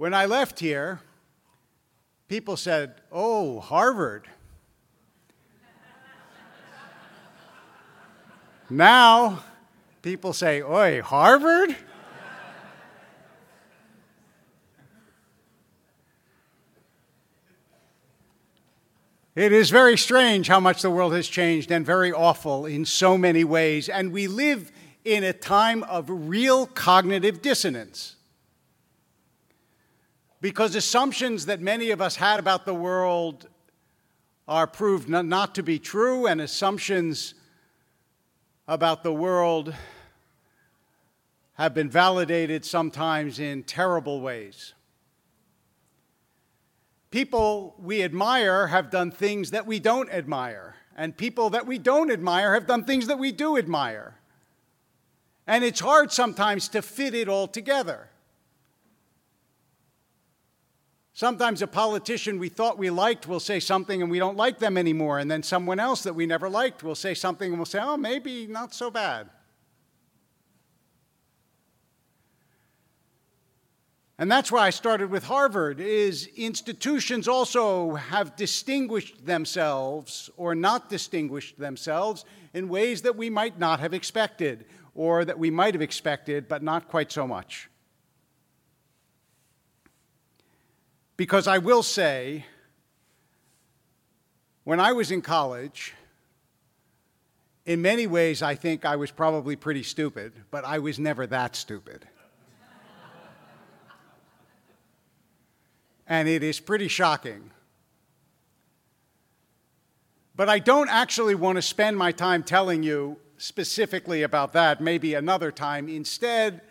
When I left here, people said, "Oh, Harvard." Now, people say, "Oi, Harvard?" It is very strange how much the world has changed, and very awful in so many ways. And we live in a time of real cognitive dissonance. Because assumptions that many of us had about the world are proved not to be true, and assumptions about the world have been validated sometimes in terrible ways. People we admire have done things that we don't admire, and people that we don't admire have done things that we do admire. And it's hard sometimes to fit it all together. Sometimes a politician we thought we liked will say something and we don't like them anymore, and then someone else that we never liked will say something and we'll say, "Oh, maybe not so bad." And that's why I started with Harvard, is institutions also have distinguished themselves or not distinguished themselves in ways that we might not have expected, or that we might have expected, but not quite so much. Because I will say, when I was in college, in many ways I think I was probably pretty stupid, but I was never that stupid. And it is pretty shocking. But I don't actually want to spend my time telling you specifically about that, maybe another time. Instead,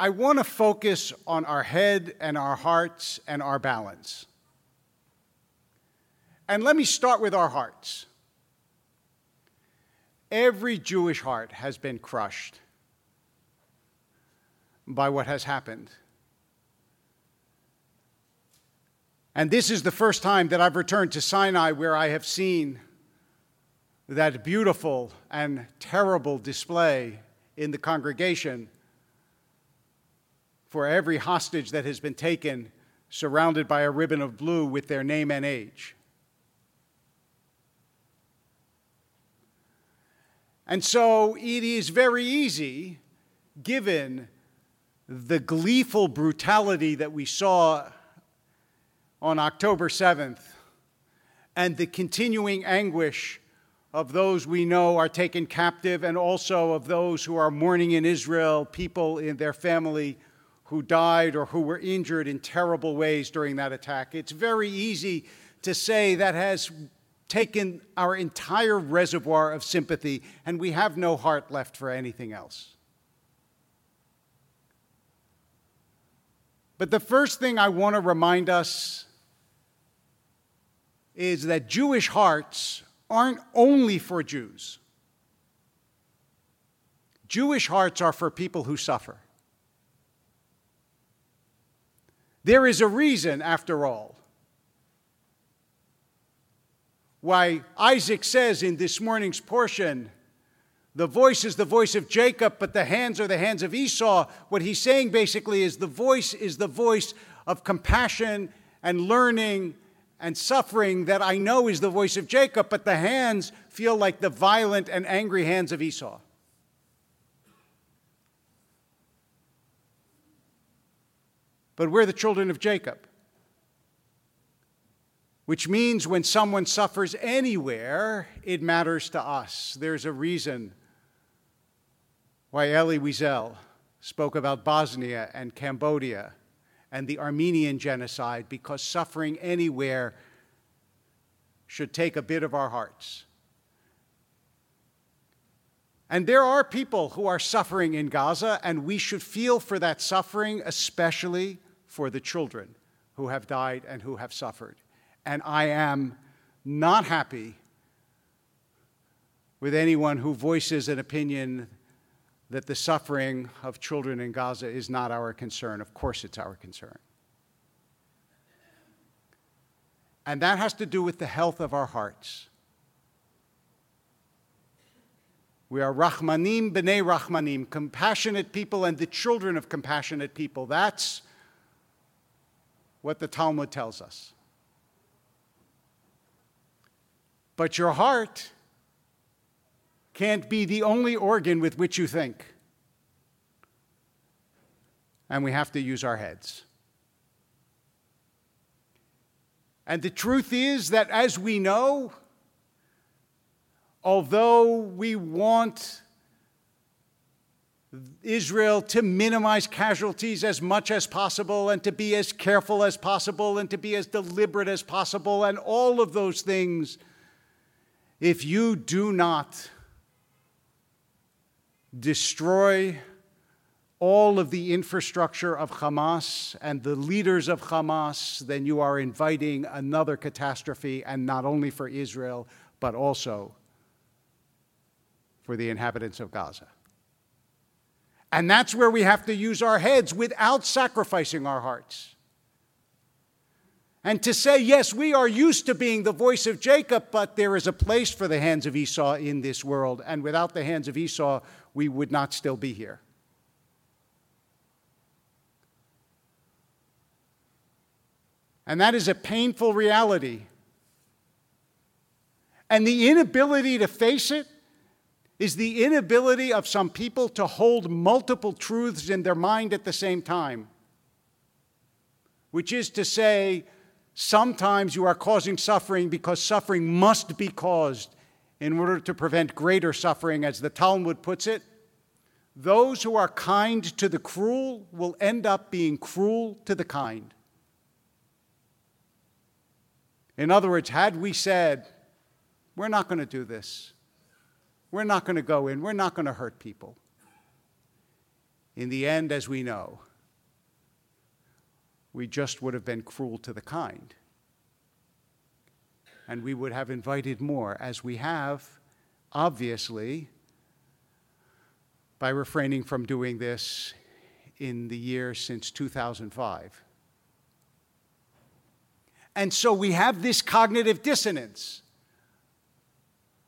I want to focus on our head and our hearts and our balance. And let me start with our hearts. Every Jewish heart has been crushed by what has happened. And this is the first time that I've returned to Sinai, where I have seen that beautiful and terrible display in the congregation for every hostage that has been taken, surrounded by a ribbon of blue with their name and age. And so it is very easy, given the gleeful brutality that we saw on October 7th, and the continuing anguish of those we know are taken captive, and also of those who are mourning in Israel, people in their family who died or who were injured in terrible ways during that attack. It's very easy to say that has taken our entire reservoir of sympathy, and we have no heart left for anything else. But the first thing I want to remind us is that Jewish hearts aren't only for Jews. Jewish hearts are for people who suffer. There is a reason, after all, why Isaac says in this morning's portion, "The voice is the voice of Jacob, but the hands are the hands of Esau." What he's saying basically is the voice of compassion and learning and suffering that I know is the voice of Jacob, but the hands feel like the violent and angry hands of Esau. But we're the children of Jacob, which means when someone suffers anywhere, it matters to us. There's a reason why Elie Wiesel spoke about Bosnia and Cambodia and the Armenian genocide, because suffering anywhere should take a bit of our hearts. And there are people who are suffering in Gaza, and we should feel for that suffering, especially for the children who have died and who have suffered. And I am not happy with anyone who voices an opinion that the suffering of children in Gaza is not our concern. Of course it's our concern. And that has to do with the health of our hearts. We are Rahmanim Bnei Rahmanim, compassionate people and the children of compassionate people. That's what the Talmud tells us. But your heart can't be the only organ with which you think. And we have to use our heads. And the truth is that, as we know, although we want Israel to minimize casualties as much as possible and to be as careful as possible and to be as deliberate as possible and all of those things, if you do not destroy all of the infrastructure of Hamas and the leaders of Hamas, then you are inviting another catastrophe, and not only for Israel, but also for the inhabitants of Gaza. And that's where we have to use our heads without sacrificing our hearts. And to say, yes, we are used to being the voice of Jacob, but there is a place for the hands of Esau in this world, and without the hands of Esau, we would not still be here. And that is a painful reality. And the inability to face it is the inability of some people to hold multiple truths in their mind at the same time. Which is to say, sometimes you are causing suffering because suffering must be caused in order to prevent greater suffering, as the Talmud puts it. Those who are kind to the cruel will end up being cruel to the kind. In other words, had we said, we're not going to do this, we're not going to go in, we're not going to hurt people, in the end, as we know, we just would have been cruel to the kind. And we would have invited more, as we have, obviously, by refraining from doing this in the year since 2005. And so we have this cognitive dissonance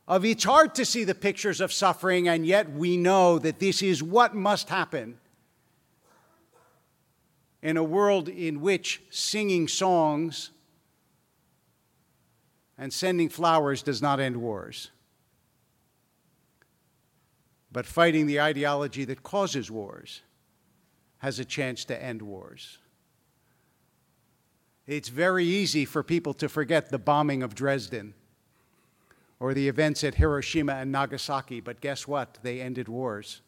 of it's hard to see the pictures of suffering, and yet we know that this is what must happen in a world in which singing songs and sending flowers does not end wars, but fighting the ideology that causes wars has a chance to end wars. It's very easy for people to forget the bombing of Dresden or the events at Hiroshima and Nagasaki, but guess what? They ended wars.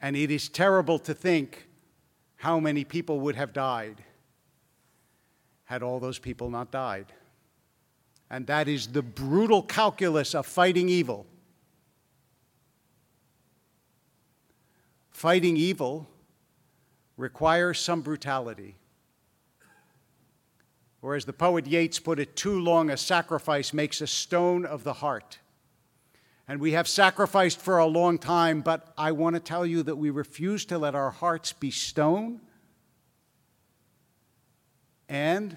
And it is terrible to think how many people would have died had all those people not died. And that is the brutal calculus of fighting evil. Fighting evil requires some brutality. Or, as the poet Yeats put it, too long a sacrifice makes a stone of the heart. And we have sacrificed for a long time, but I want to tell you that we refuse to let our hearts be stone, and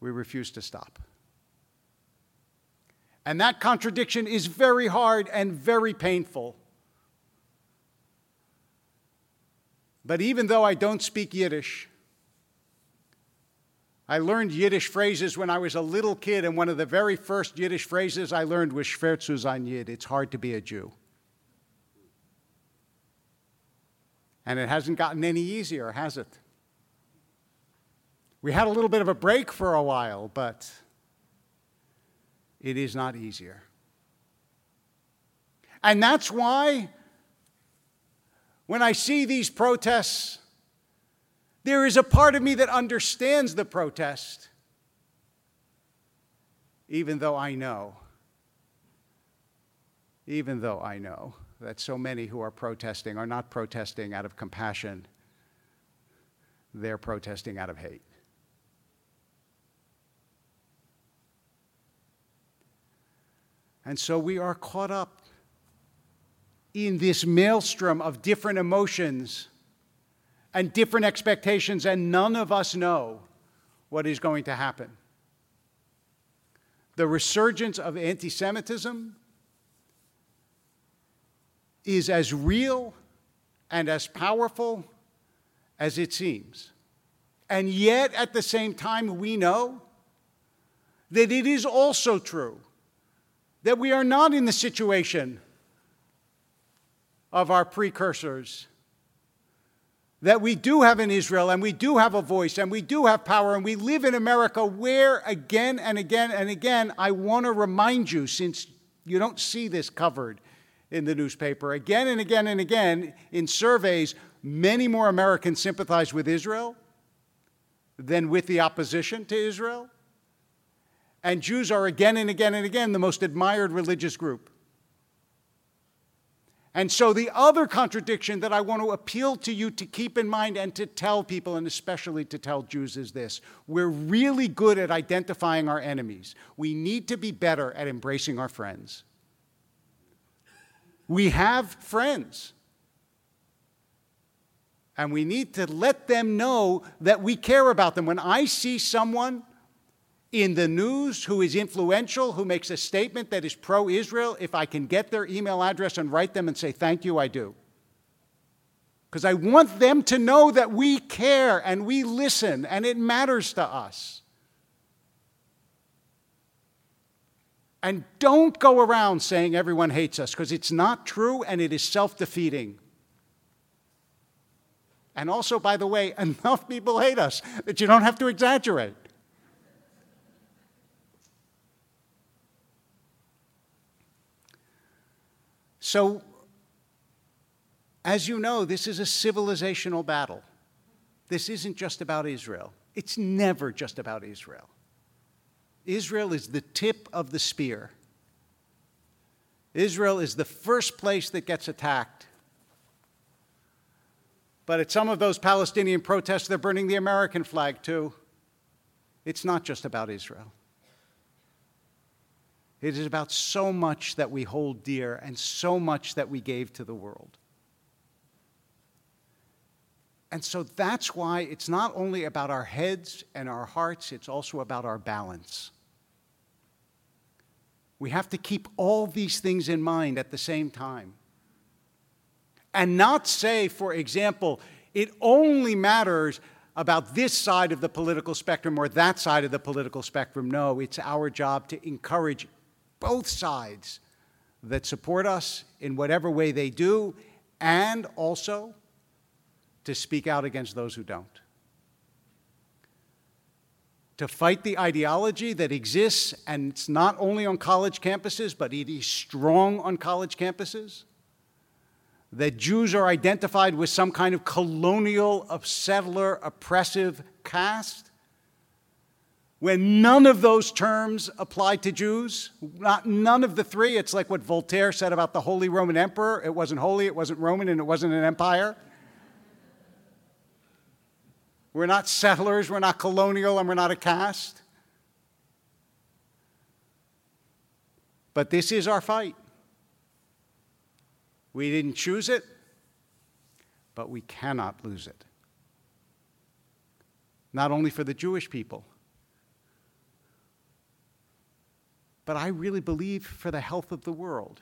we refuse to stop. And that contradiction is very hard and very painful. But even though I don't speak Yiddish, I learned Yiddish phrases when I was a little kid, and one of the very first Yiddish phrases I learned was Schwer zu sein Yid, it's hard to be a Jew. And it hasn't gotten any easier, has it? We had a little bit of a break for a while, but it is not easier. And that's why, when I see these protests, there is a part of me that understands the protest, even though I know that so many who are protesting are not protesting out of compassion, they're protesting out of hate. And so we are caught up in this maelstrom of different emotions and different expectations, and none of us know what is going to happen. the resurgence of anti-Semitism is as real and as powerful as it seems. And yet, at the same time, we know that it is also true that we are not in the situation of our precursors, that we do have an Israel, and we do have a voice, and we do have power, and we live in America where, again and again and again, I want to remind you, since you don't see this covered in the newspaper, again and again and again, in surveys, many more Americans sympathize with Israel than with the opposition to Israel. And Jews are again and again and again the most admired religious group. And so the other contradiction that I want to appeal to you to keep in mind and to tell people, and especially to tell Jews, is this. We're really good at identifying our enemies. We need to be better at embracing our friends. We have friends. And we need to let them know that we care about them. When I see someone in the news who is influential, who makes a statement that is pro-Israel, if I can get their email address and write them and say, thank you, I do. Because I want them to know that we care and we listen and it matters to us. And don't go around saying everyone hates us, because it's not true and it is self-defeating. And also, by the way, enough people hate us that you don't have to exaggerate. So, as you know, this is a civilizational battle. This isn't just about Israel. It's never just about Israel. Israel is the tip of the spear. Israel is the first place that gets attacked. But at some of those Palestinian protests, they're burning the American flag, too. It's not just about Israel. It is about so much that we hold dear and so much that we gave to the world. And so that's why it's not only about our heads and our hearts, it's also about our balance. We have to keep all these things in mind at the same time. And not say, for example, it only matters about this side of the political spectrum or that side of the political spectrum. No, it's our job to encourage both sides that support us in whatever way they do, and also to speak out against those who don't. To fight the ideology that exists, and it's not only on college campuses, but it is strong on college campuses, that Jews are identified with some kind of colonial, settler, oppressive caste, when none of those terms apply to Jews, none of the three. It's like what Voltaire said about the Holy Roman Emperor. It wasn't holy, it wasn't Roman, and it wasn't an empire. We're not settlers, we're not colonial, and we're not a caste. But this is our fight. We didn't choose it, but we cannot lose it. Not only for the Jewish people, but I really believe for the health of the world.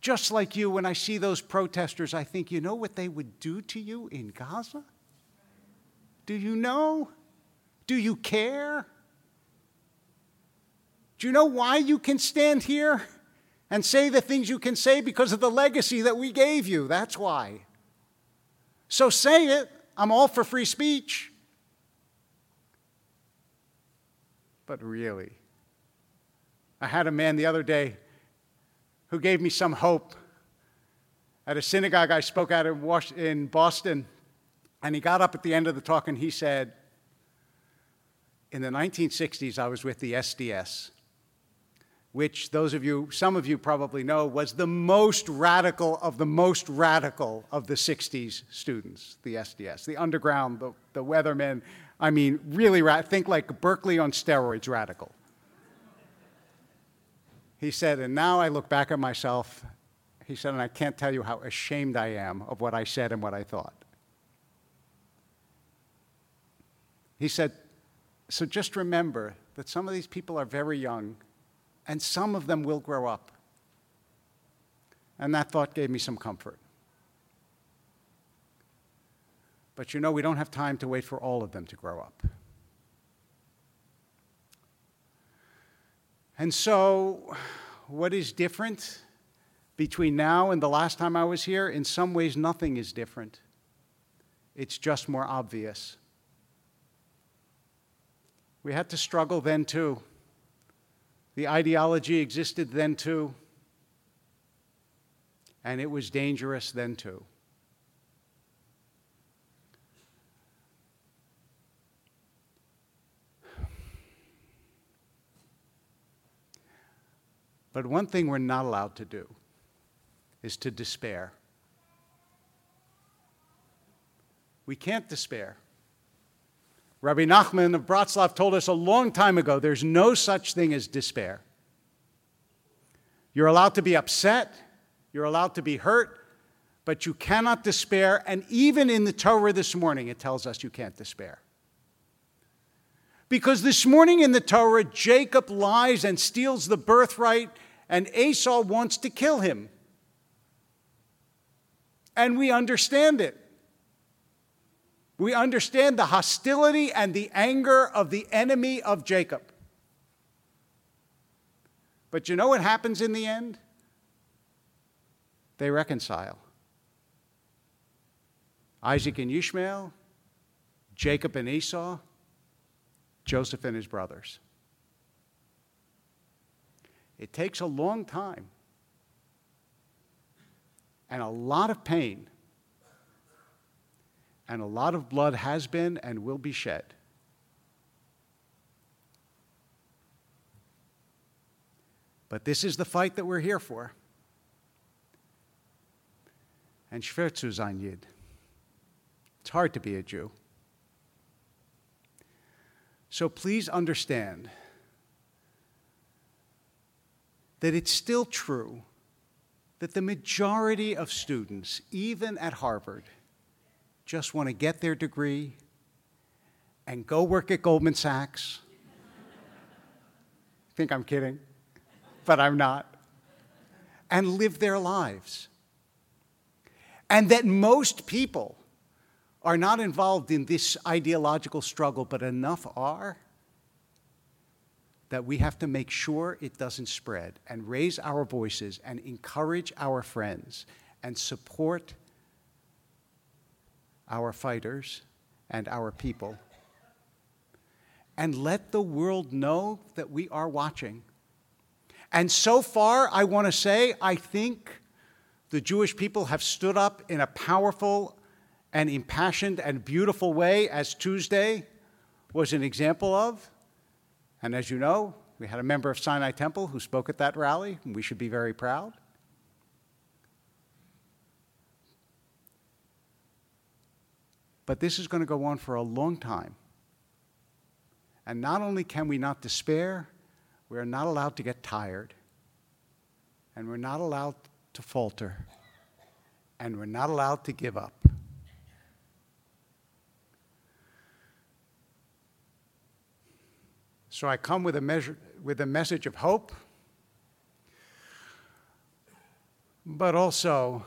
Just like you, when I see those protesters, I think, you know what they would do to you in Gaza? Do you know? Do you care? Do you know why you can stand here and say the things you can say? Because of the legacy that we gave you. That's why. So say it. I'm all for free speech. But really, I had a man the other day who gave me some hope. At a synagogue I spoke at in Boston, and he got up at the end of the talk and he said, in the 1960s I was with the SDS, which those of you, some of you probably know, was the most radical of the 60s students, the SDS, the underground, the weathermen. I mean, really, think like Berkeley on steroids radical. He said, and now I look back at myself, he said, and I can't tell you how ashamed I am of what I said and what I thought. He said, So just remember that some of these people are very young, and some of them will grow up. And that thought gave me some comfort. But you know, we don't have time to wait for all of them to grow up. And so, what is different between now and the last time I was here? In some ways, nothing is different. It's just more obvious. We had to struggle then, too. The ideology existed then, too. And it was dangerous then, too. But one thing we're not allowed to do is to despair. We can't despair. Rabbi Nachman of Bratslav told us a long time ago, there's no such thing as despair. You're allowed to be upset, you're allowed to be hurt, but you cannot despair. And even in the Torah this morning, it tells us you can't despair. Because this morning in the Torah, Jacob lies and steals the birthright, and Esau wants to kill him. And we understand it. We understand the hostility and the anger of the enemy of Jacob. But you know what happens in the end? They reconcile. Isaac and Ishmael, Jacob and Esau, Joseph and his brothers. It takes a long time and a lot of pain. And a lot of blood has been and will be shed. But this is the fight that we're here for. And Schwer zu sein Yid. It's hard to be a Jew. So please understand that it's still true that the majority of students, even at Harvard, just want to get their degree and go work at Goldman Sachs. I think I'm kidding, but I'm not. And live their lives. And that most people are not involved in this ideological struggle, but enough are that we have to make sure it doesn't spread and raise our voices and encourage our friends and support our fighters and our people, and let the world know that we are watching. And so far, I want to say, I think the Jewish people have stood up in a powerful and impassioned and beautiful way, as Tuesday was an example of. And as you know, we had a member of Sinai Temple who spoke at that rally, and we should be very proud. But this is going to go on for a long time. And not only can we not despair, we are not allowed to get tired. And we're not allowed to falter. And we're not allowed to give up. So I come with a message of hope, but also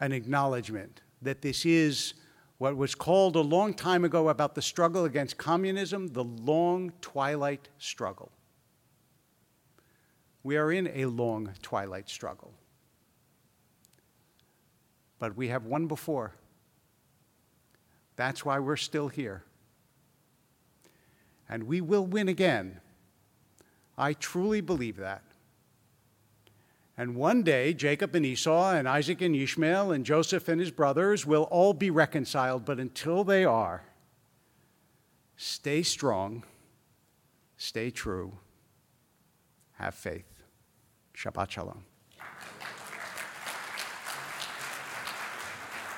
an acknowledgement that this is what was called a long time ago about the struggle against communism, the long twilight struggle. We are in a long twilight struggle. But we have one before. That's why we're still here. And we will win again. I truly believe that. And one day, Jacob and Esau and Isaac and Ishmael and Joseph and his brothers will all be reconciled. But until they are, stay strong, stay true, have faith. Shabbat shalom.